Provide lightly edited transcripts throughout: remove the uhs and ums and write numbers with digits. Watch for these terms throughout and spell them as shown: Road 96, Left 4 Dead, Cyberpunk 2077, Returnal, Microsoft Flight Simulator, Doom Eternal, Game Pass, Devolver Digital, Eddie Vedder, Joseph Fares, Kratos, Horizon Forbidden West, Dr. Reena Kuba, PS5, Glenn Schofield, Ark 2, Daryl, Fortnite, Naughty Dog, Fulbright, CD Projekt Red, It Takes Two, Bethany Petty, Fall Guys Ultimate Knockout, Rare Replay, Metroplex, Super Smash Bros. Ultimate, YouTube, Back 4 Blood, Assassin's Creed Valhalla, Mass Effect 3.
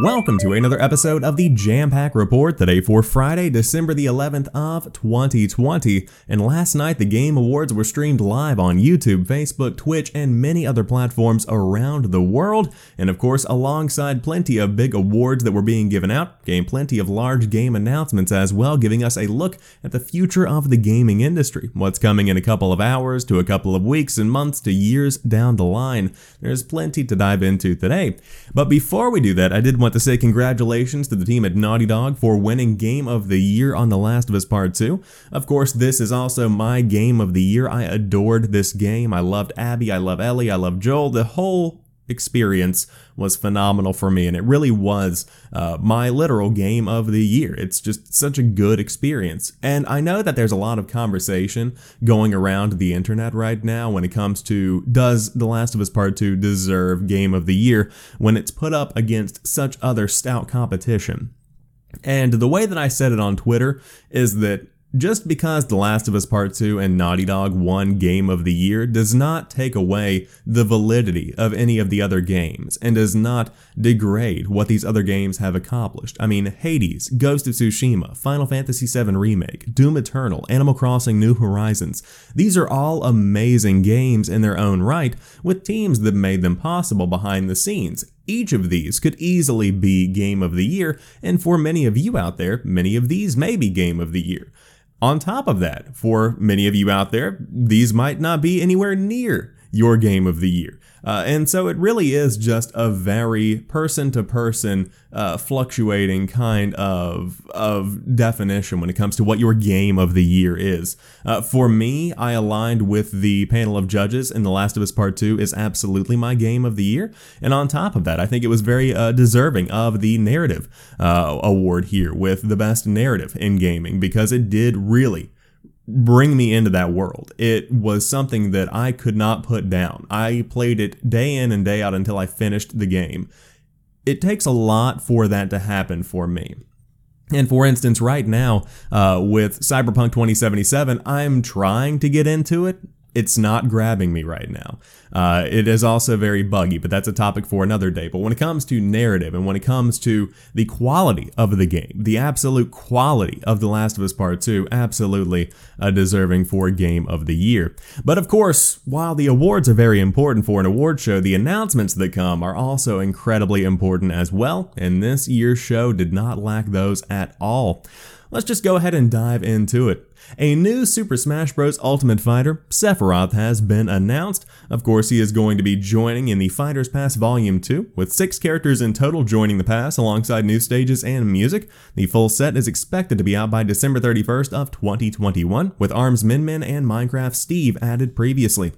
Welcome to another episode of the Jam Pack Report, today for Friday, December the 11th of 2020. And last night, the Game Awards were streamed live on YouTube, Facebook, Twitch, and many other platforms around the world. And of course, alongside plenty of big awards that were being given out, came plenty of large game announcements as well, giving us a look at the future of the gaming industry. What's coming in a couple of hours, to a couple of weeks and months, to years down the line. There's plenty to dive into today. But before we do that, I did want to say congratulations to the team at Naughty Dog for winning Game of the Year on The Last of Us Part Two. Of course, this is also my Game of the Year. I adored this game. I loved Abby, I love Ellie, I love Joel. The whole experience was phenomenal for me, and it really was my literal Game of the Year. It's just such a good experience. And I know that there's a lot of conversation going around the internet right now when it comes to, does The Last of Us Part 2 deserve Game of the Year when it's put up against such other stout competition? And the way that I said it on Twitter is that just because The Last of Us Part 2 and Naughty Dog won Game of the Year does not take away the validity of any of the other games and does not degrade what these other games have accomplished. I mean, Hades, Ghost of Tsushima, Final Fantasy VII Remake, Doom Eternal, Animal Crossing New Horizons. These are all amazing games in their own right, with teams that made them possible behind the scenes. Each of these could easily be Game of the Year, and for many of you out there, many of these may be Game of the Year. On top of that, for many of you out there, these might not be anywhere near your Game of the Year. And so it really is just a very person-to-person fluctuating kind of definition when it comes to what your Game of the Year is. For me, I aligned with the panel of judges, and The Last of Us Part 2 is absolutely my Game of the Year. And on top of that, I think it was very deserving of the narrative award here with the best narrative in gaming, because it did really bring me into that world. It was something that I could not put down. I played it day in and day out until I finished the game. It takes a lot for that to happen for me. And for instance, right now, with Cyberpunk 2077, I'm trying to get into it. It's not grabbing me right now. It is also very buggy, but that's a topic for another day. But when it comes to narrative and when it comes to the quality of the game, the absolute quality of The Last of Us Part 2, absolutely deserving for Game of the Year. But of course, while the awards are very important for an award show, the announcements that come are also incredibly important as well, and this year's show did not lack those at all. Let's just go ahead and dive into it. A new Super Smash Bros. Ultimate fighter, Sephiroth, has been announced. Of course, he is going to be joining in the Fighter's Pass Volume 2, with 6 characters in total joining the pass alongside new stages and music. The full set is expected to be out by December 31st of 2021, with ARMS Min-Min and Minecraft Steve added previously.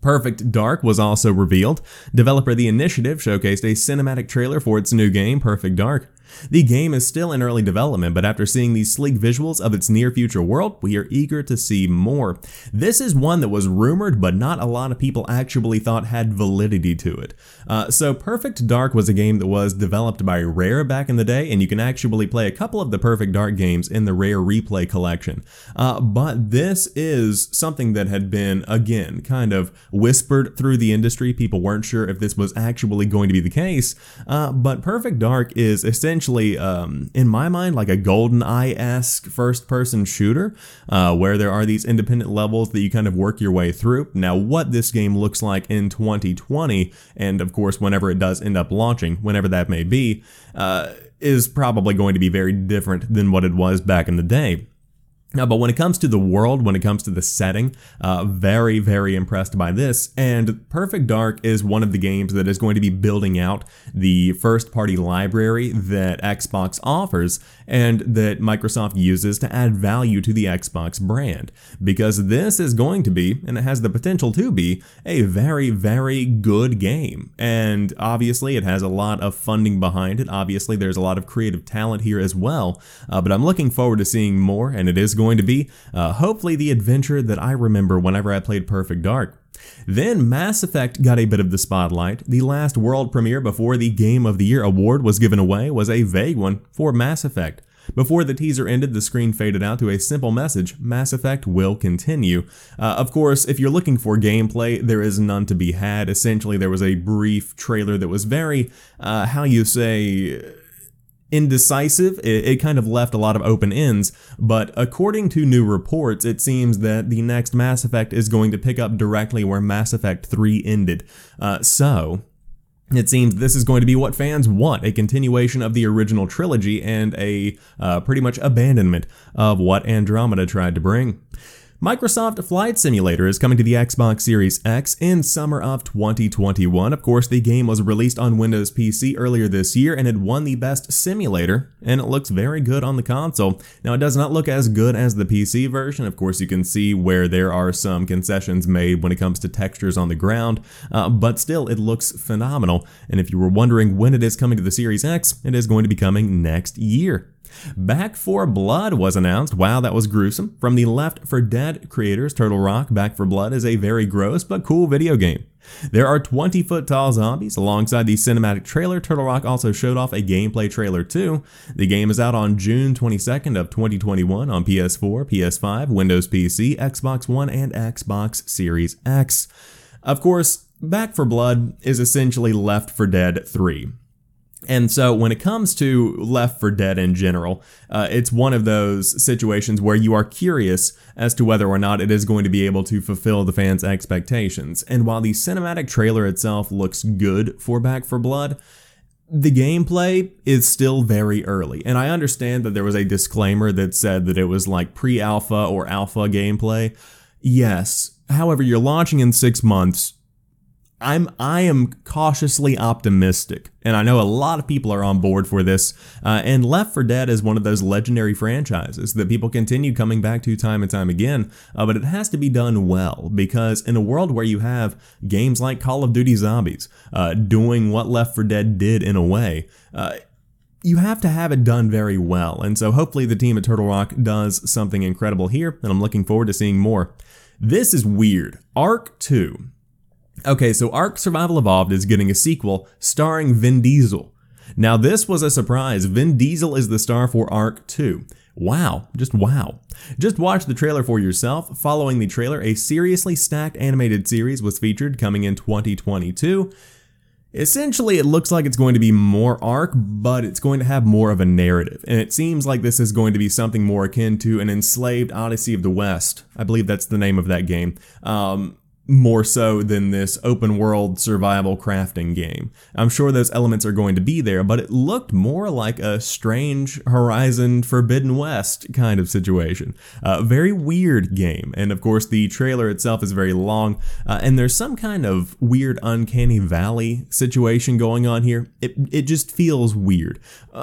Perfect Dark was also revealed. Developer The Initiative showcased a cinematic trailer for its new game, Perfect Dark. The game is still in early development, but after seeing the sleek visuals of its near-future world, we are eager to see more. This is one that was rumored, but not a lot of people actually thought had validity to it. So Perfect Dark was a game that was developed by Rare back in the day, and you can actually play a couple of the Perfect Dark games in the Rare Replay collection. But this is something that had been, again, kind of whispered through the industry. People weren't sure if this was actually going to be the case, but Perfect Dark is essentially, in my mind, like a GoldenEye-esque first-person shooter, where there are these independent levels that you kind of work your way through. Now, what this game looks like in 2020, and of course, whenever it does end up launching, whenever that may be, is probably going to be very different than what it was back in the day. Now, but when it comes to the world, when it comes to the setting, very, very impressed by this. And Perfect Dark is one of the games that is going to be building out the first-party library that Xbox offers and that Microsoft uses to add value to the Xbox brand. Because this is going to be, and it has the potential to be, a very, very good game. And obviously, it has a lot of funding behind it. Obviously, there's a lot of creative talent here as well. But I'm looking forward to seeing more, and it is going to be hopefully the adventure that I remember whenever I played Perfect Dark. Then Mass Effect got a bit of the spotlight. The last world premiere before the Game of the Year award was given away was a vague one for Mass Effect. Before the teaser ended, the screen faded out to a simple message, Mass Effect will continue. Of course, if you're looking for gameplay, there is none to be had. Essentially, there was a brief trailer that was very, how you say, indecisive. It kind of left a lot of open ends, but according to new reports, it seems that the next Mass Effect is going to pick up directly where Mass Effect 3 ended. So it seems this is going to be what fans want, a continuation of the original trilogy and a pretty much abandonment of what Andromeda tried to bring. Microsoft Flight Simulator is coming to the Xbox Series X in summer of 2021. Of course, the game was released on Windows PC earlier this year and it won the best simulator, and it looks very good on the console. Now, it does not look as good as the PC version. Of course, you can see where there are some concessions made when it comes to textures on the ground, but still, it looks phenomenal. And if you were wondering when it is coming to the Series X, it is going to be coming next year. Back 4 Blood was announced. Wow, that was gruesome. From the Left 4 Dead creators Turtle Rock, Back 4 Blood is a very gross but cool video game. There are 20-foot-tall zombies. Alongside the cinematic trailer, Turtle Rock also showed off a gameplay trailer too. The game is out on June 22nd of 2021 on PS4, PS5, Windows PC, Xbox One, and Xbox Series X. Of course, Back 4 Blood is essentially Left 4 Dead 3. And so when it comes to Left 4 Dead in general, it's one of those situations where you are curious as to whether or not it is going to be able to fulfill the fans' expectations. And while the cinematic trailer itself looks good for Back 4 Blood, the gameplay is still very early. And I understand that there was a disclaimer that said that it was like pre-alpha or alpha gameplay. Yes. However, you're launching in 6 months. I am cautiously optimistic, and I know a lot of people are on board for this, and Left 4 Dead is one of those legendary franchises that people continue coming back to time and time again, but it has to be done well, because in a world where you have games like Call of Duty Zombies doing what Left 4 Dead did in a way, you have to have it done very well, and so hopefully the team at Turtle Rock does something incredible here, and I'm looking forward to seeing more. This is weird. Ark 2. Okay, so Ark Survival Evolved is getting a sequel starring Vin Diesel. Now, this was a surprise. Vin Diesel is the star for Ark 2. Wow. Just wow. Just watch the trailer for yourself. Following the trailer, a seriously stacked animated series was featured coming in 2022. Essentially, it looks like it's going to be more Ark, but it's going to have more of a narrative. And it seems like this is going to be something more akin to an Enslaved Odyssey of the West. I believe that's the name of that game. More so than this open world survival crafting game. I'm sure those elements are going to be there, but it looked more like a strange Horizon Forbidden West kind of situation. Very weird game, and of course the trailer itself is very long, and there's some kind of weird uncanny valley situation going on here. It just feels weird.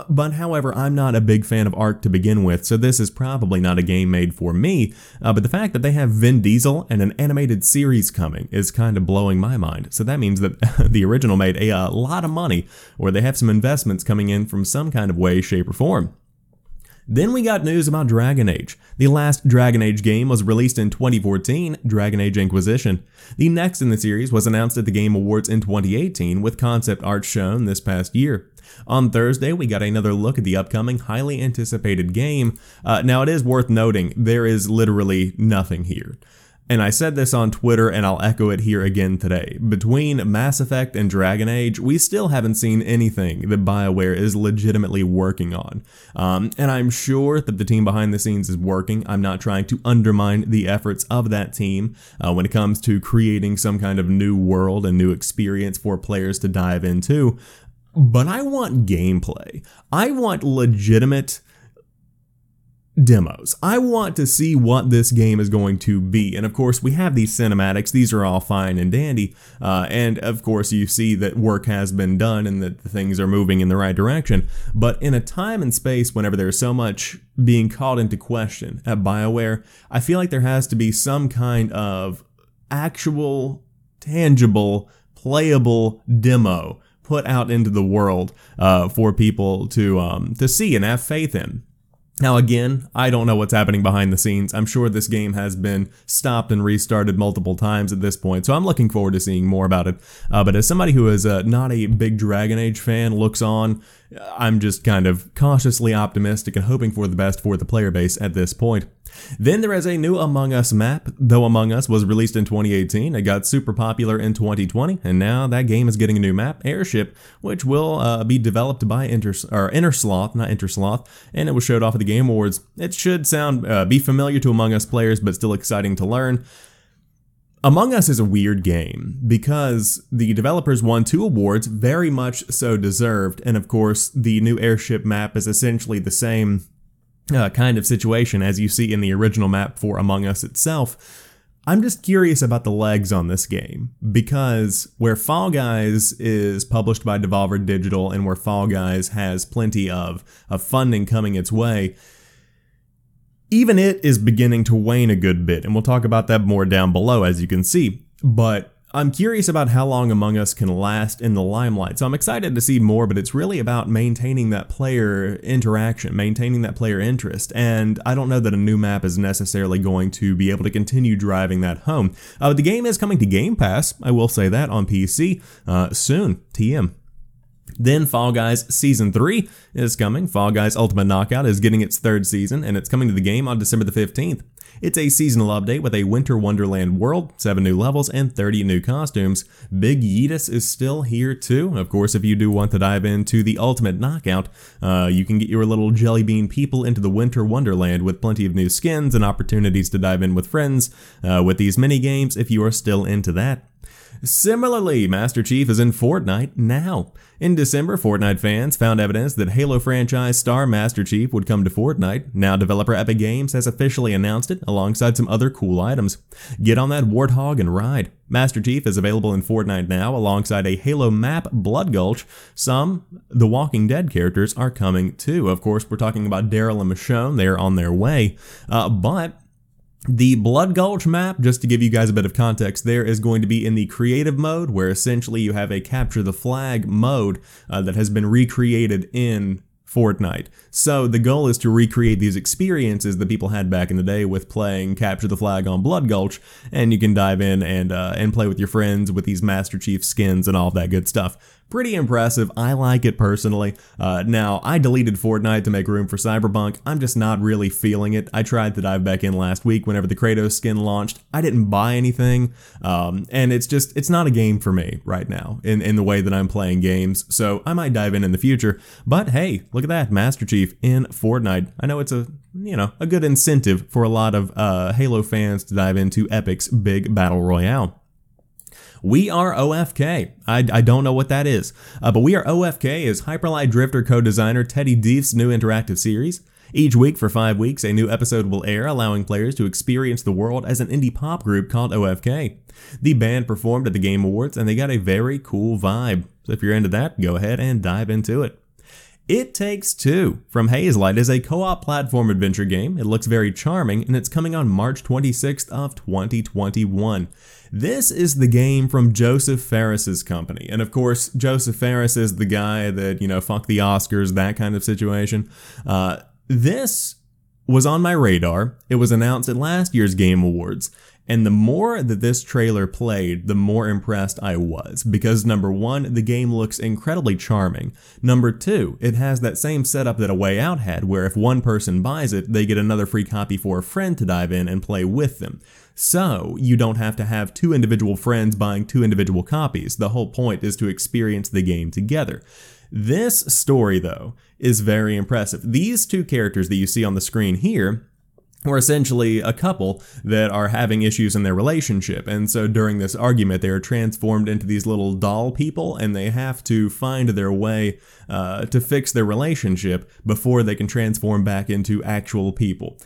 But however, I'm not a big fan of Ark to begin with, so this is probably not a game made for me, but the fact that they have Vin Diesel and an animated series coming is kind of blowing my mind. So that means that the original made a lot of money, or they have some investments coming in from some kind of way, shape, or form. Then we got news about Dragon Age. The last Dragon Age game was released in 2014, Dragon Age Inquisition. The next in the series was announced at the Game Awards in 2018, with concept art shown this past year. On Thursday, we got another look at the upcoming highly anticipated game. Now, it is worth noting, there is literally nothing here. And I said this on Twitter, and I'll echo it here again today. Between Mass Effect and Dragon Age, we still haven't seen anything that BioWare is legitimately working on. And I'm sure that the team behind the scenes is working. I'm not trying to undermine the efforts of that team when it comes to creating some kind of new world and new experience for players to dive into. But I want gameplay. I want legitimate demos. I want to see what this game is going to be, and of course we have these cinematics. These are all fine and dandy, and of course you see that work has been done and that things are moving in the right direction, but in a time and space whenever there's so much being called into question at BioWare, I feel like there has to be some kind of actual, tangible, playable demo put out into the world for people to see and have faith in. Now again, I don't know what's happening behind the scenes. I'm sure this game has been stopped and restarted multiple times at this point, so I'm looking forward to seeing more about it. But as somebody who is not a big Dragon Age fan looks on, I'm just kind of cautiously optimistic and hoping for the best for the player base at this point. Then there is a new Among Us map. Though Among Us was released in 2018, it got super popular in 2020, and now that game is getting a new map, Airship, which will be developed by Innersloth, and it was showed off at the Game Awards. It should be familiar to Among Us players, but still exciting to learn. Among Us is a weird game because the developers won 2 awards, very much so deserved, and of course the new Airship map is essentially the same kind of situation as you see in the original map for Among Us itself. I'm just curious about the legs on this game, because where Fall Guys is published by Devolver Digital and where Fall Guys has plenty of funding coming its way, even it is beginning to wane a good bit, and we'll talk about that more down below as you can see, but I'm curious about how long Among Us can last in the limelight, so I'm excited to see more, but it's really about maintaining that player interaction, maintaining that player interest, and I don't know that a new map is necessarily going to be able to continue driving that home. But the game is coming to Game Pass, I will say that, on PC soon, TM. Then Fall Guys Season 3 is coming. Fall Guys Ultimate Knockout is getting its 3rd season, and it's coming to the game on December the 15th. It's a seasonal update with a Winter Wonderland world, 7 new levels, and 30 new costumes. Big Yeetus is still here too. Of course, if you do want to dive into the Ultimate Knockout, you can get your little jelly bean people into the Winter Wonderland with plenty of new skins and opportunities to dive in with friends with these minigames if you are still into that. Similarly, Master Chief is in Fortnite now. In December, Fortnite fans found evidence that Halo franchise star Master Chief would come to Fortnite. Now developer Epic Games has officially announced it, alongside some other cool items. Get on that warthog and ride. Master Chief is available in Fortnite now, alongside a Halo map, Blood Gulch. Some The Walking Dead characters are coming too. Of course, we're talking about Daryl and Michonne. They are on their way, but the Blood Gulch map, just to give you guys a bit of context, there is going to be in the creative mode, where essentially you have a capture the flag mode that has been recreated in Fortnite. So the goal is to recreate these experiences that people had back in the day with playing Capture the Flag on Blood Gulch, and you can dive in and play with your friends with these Master Chief skins and all of that good stuff. Pretty impressive. I like it personally. Now, I deleted Fortnite to make room for Cyberpunk. I'm just not really feeling it. I tried to dive back in last week whenever the Kratos skin launched. I didn't buy anything, and it's not a game for me right now in the way that I'm playing games, so I might dive in the future. But hey, look at that, Master Chief in Fortnite. I know it's a good incentive for a lot of Halo fans to dive into Epic's big battle royale. We Are OFK. I don't know what that is, but We Are OFK is Hyper Light Drifter co-designer Teddy Deef's new interactive series. Each week for 5 weeks, a new episode will air, allowing players to experience the world as an indie pop group called OFK. The band performed at the Game Awards, and they got a very cool vibe, so if you're into that, go ahead and dive into it. It Takes Two from Hazelight is a co-op platform adventure game. It looks very charming, and it's coming on March 26th of 2021. This is the game from Joseph Fares' company, and of course, Joseph Fares is the guy that, fuck the Oscars, that kind of situation. This was on my radar. It was announced at last year's Game Awards. And the more that this trailer played, the more impressed I was, because number 1, the game looks incredibly charming. Number 2, it has that same setup that A Way Out had, where if one person buys it, they get another free copy for a friend to dive in and play with them. So you don't have to have 2 individual friends buying 2 individual copies. The whole point is to experience the game together. This story, though, is very impressive. These 2 characters that you see on the screen here were essentially a couple that are having issues in their relationship, and so during this argument they are transformed into these little doll people, and they have to find their way to fix their relationship before they can transform back into actual people.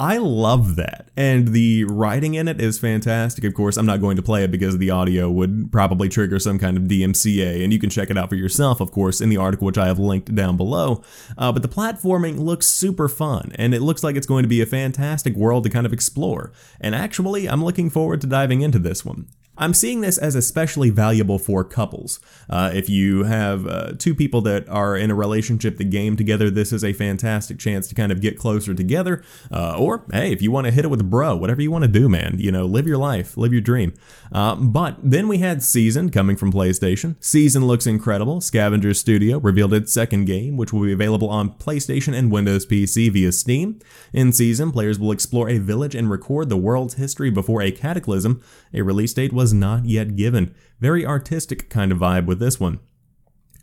I love that, and the writing in it is fantastic. Of course, I'm not going to play it because the audio would probably trigger some kind of DMCA, and you can check it out for yourself, of course, in the article which I have linked down below, but the platforming looks super fun, and it looks like it's going to be a fantastic world to kind of explore, and actually, I'm looking forward to diving into this one. I'm seeing this as especially valuable for couples. If you have two people that are in a relationship that game together, this is a fantastic chance to kind of get closer together. Or, hey, if you want to hit it with a bro, whatever you want to do, man, you know, live your life, live your dream. But then we had Season coming from PlayStation. Season looks incredible. Scavenger Studio revealed its second game, which will be available on PlayStation and Windows PC via Steam. In Season, players will explore a village and record the world's history before a cataclysm. A release date was not yet given. Very artistic kind of vibe with this one.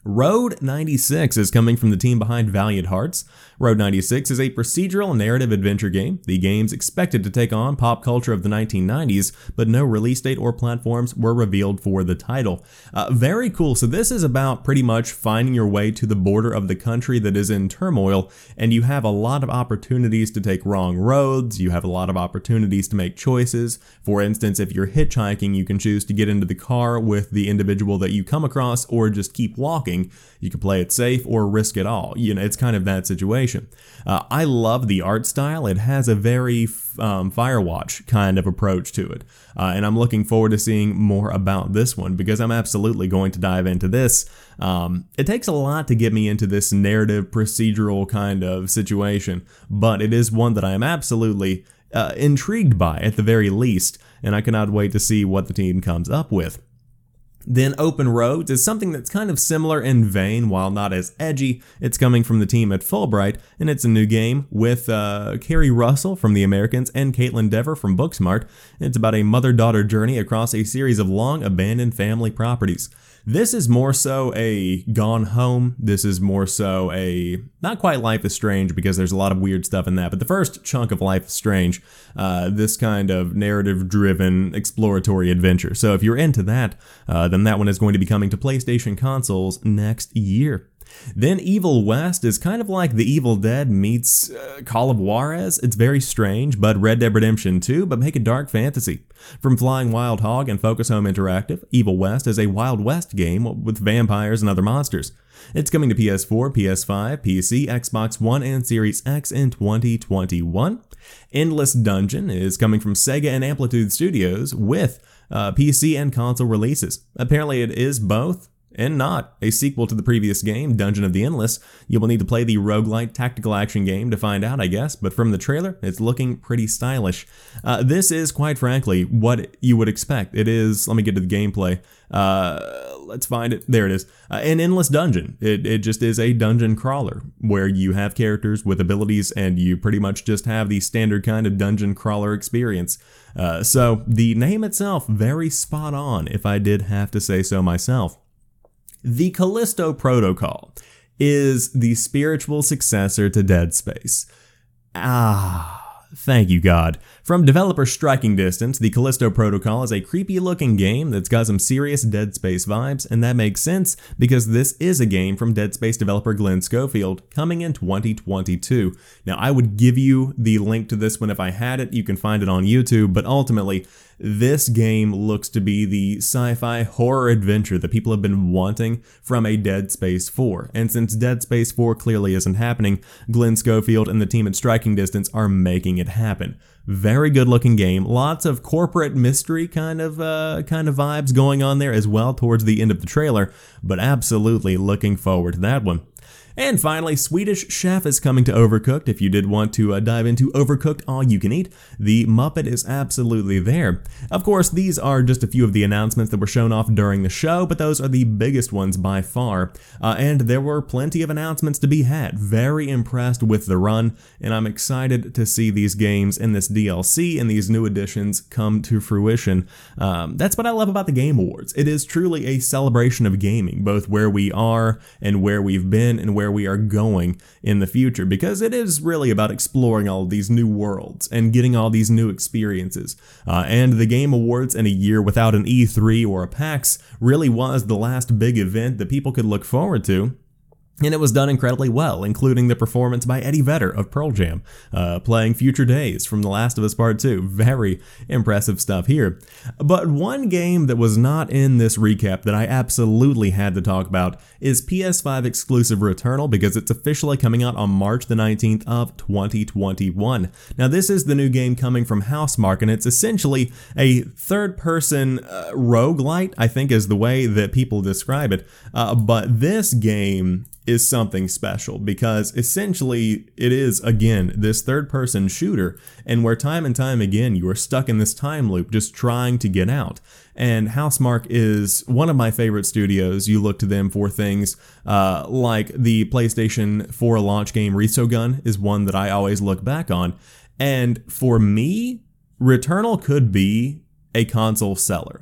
Road 96 is coming from the team behind Valiant Hearts. Road 96 is a procedural narrative adventure game. The game's expected to take on pop culture of the 1990s, but no release date or platforms were revealed for the title. Very cool. So this is about pretty much finding your way to the border of the country that is in turmoil, and you have a lot of opportunities to take wrong roads. You have a lot of opportunities to make choices. For instance, if you're hitchhiking, you can choose to get into the car with the individual that you come across or just keep walking. You can play it safe or risk it all. You know, it's kind of that situation. I love the art style. It has a very Firewatch kind of approach to it. And I'm looking forward to seeing more about this one because I'm absolutely going to dive into this. It takes a lot to get me into this narrative procedural kind of situation, but it is one that I am absolutely intrigued by at the very least. And I cannot wait to see what the team comes up with. Then Open Roads is something that's kind of similar in vein, while not as edgy. It's coming from the team at Fulbright, and it's a new game with Kerry Russell from The Americans and Caitlin Dever from Booksmart. It's about a mother-daughter journey across a series of long-abandoned family properties. This is more so a Gone Home. This is more so a not quite Life is Strange because there's a lot of weird stuff in that, but the first chunk of Life is Strange, this kind of narrative-driven exploratory adventure. So if you're into that, then that one is going to be coming to PlayStation consoles next year. Then Evil West is kind of like The Evil Dead meets Call of Juarez. It's very strange, but Red Dead Redemption 2, but make a dark fantasy. From Flying Wild Hog and Focus Home Interactive, Evil West is a Wild West game with vampires and other monsters. It's coming to PS4, PS5, PC, Xbox One, and Series X in 2021. Endless Dungeon is coming from Sega and Amplitude Studios with PC and console releases. Apparently it is both. And not a sequel to the previous game, Dungeon of the Endless. You will need to play the roguelite tactical action game to find out, I guess, but from the trailer, it's looking pretty stylish. This is, quite frankly, what you would expect. It is, let me get to the gameplay. Let's find it. There it is. An endless dungeon. It just is a dungeon crawler where you have characters with abilities and you pretty much just have the standard kind of dungeon crawler experience. So the name itself, very spot on, if I did have to say so myself. The Callisto Protocol is the spiritual successor to Dead Space. Thank you, God. From developer Striking Distance, The Callisto Protocol is a creepy-looking game that's got some serious Dead Space vibes, and that makes sense because this is a game from Dead Space developer Glenn Schofield coming in 2022. Now, I would give you the link to this one if I had it. You can find it on YouTube, but ultimately, this game looks to be the sci-fi horror adventure that people have been wanting from a Dead Space 4. And since Dead Space 4 clearly isn't happening, Glenn Schofield and the team at Striking Distance are making it happen. Very good looking game. Lots of corporate mystery kind of vibes going on there as well towards the end of the trailer, but absolutely looking forward to that one. And finally, Swedish Chef is coming to Overcooked. If you did want to dive into Overcooked All You Can Eat, the Muppet is absolutely there. Of course, these are just a few of the announcements that were shown off during the show, but those are the biggest ones by far. And there were plenty of announcements to be had. Very impressed with the run, and I'm excited to see these games and this DLC and these new additions come to fruition. That's what I love about the Game Awards. It is truly a celebration of gaming, both where we are and where we've been and where we are going in the future, because it is really about exploring all these new worlds and getting all these new experiences. And the Game Awards in a year without an E3 or a PAX really was the last big event that people could look forward to. And it was done incredibly well, including the performance by Eddie Vedder of Pearl Jam, playing Future Days from The Last of Us Part Two. Very impressive stuff here. But one game that was not in this recap that I absolutely had to talk about is PS5 exclusive Returnal, because it's officially coming out on March the 19th of 2021. Now, this is the new game coming from Housemarque, and it's essentially a third-person roguelite, I think is the way that people describe it. But this game is something special, because essentially it is, again, this third-person shooter, and where time and time again you are stuck in this time loop just trying to get out. And Housemarque is one of my favorite studios. You look to them for things like the PlayStation 4 launch game Resogun is one that I always look back on. And for me, Returnal could be a console seller.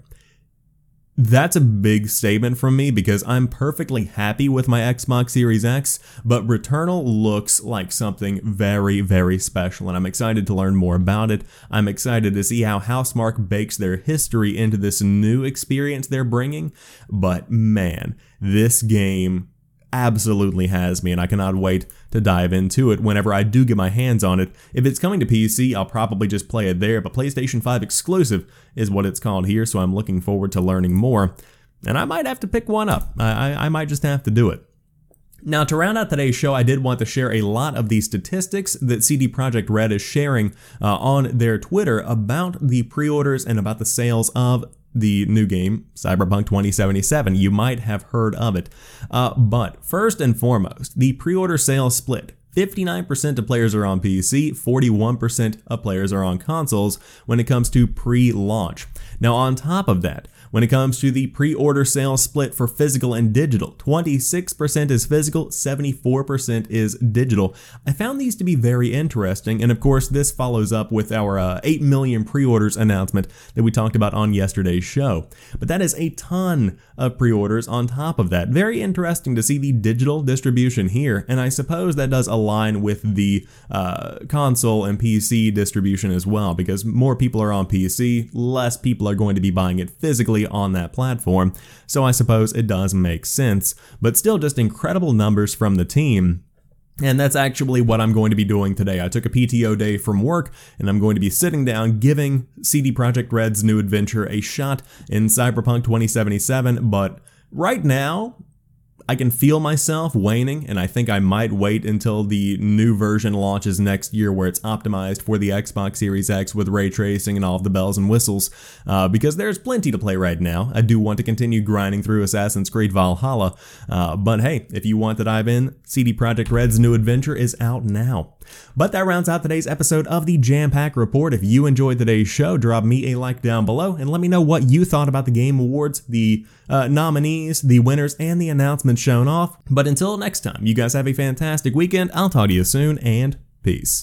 That's a big statement from me, because I'm perfectly happy with my Xbox Series X, but Returnal looks like something very, very special, and I'm excited to learn more about it. I'm excited to see how Housemarque bakes their history into this new experience they're bringing, but man, this game absolutely has me, and I cannot wait to dive into it whenever I do get my hands on it. If it's coming to PC, I'll probably just play it there, but PlayStation 5 exclusive is what it's called here, so I'm looking forward to learning more, and I might have to pick one up. I might just have to do it. Now, to round out today's show, I did want to share a lot of the statistics that CD Projekt Red is sharing on their Twitter about the pre-orders and about the sales of the new game, Cyberpunk 2077. You might have heard of it. But first and foremost, the pre-order sales split. 59% of players are on PC, 41% of players are on consoles when it comes to pre-launch. Now, on top of that, when it comes to the pre-order sales split for physical and digital, 26% is physical, 74% is digital. I found these to be very interesting, and of course this follows up with our 8 million pre-orders announcement that we talked about on yesterday's show. But that is a ton of pre-orders on top of that. Very interesting to see the digital distribution here, and I suppose that does align with the console and PC distribution as well, because more people are on PC, less people are going to be buying it physically on that platform, so I suppose it does make sense, but still just incredible numbers from the team. And that's actually what I'm going to be doing today. I took a PTO day from work, and I'm going to be sitting down giving CD Projekt Red's new adventure a shot in Cyberpunk 2077, but right now I can feel myself waning, and I think I might wait until the new version launches next year, where it's optimized for the Xbox Series X with ray tracing and all of the bells and whistles, because there's plenty to play right now. I do want to continue grinding through Assassin's Creed Valhalla, but hey, if you want to dive in, CD Projekt Red's new adventure is out now. But that rounds out today's episode of the Jam Pack Report. If you enjoyed today's show, drop me a like down below and let me know what you thought about the Game Awards, the nominees, the winners, and the announcements shown off. But until next time, you guys have a fantastic weekend. I'll talk to you soon, and peace.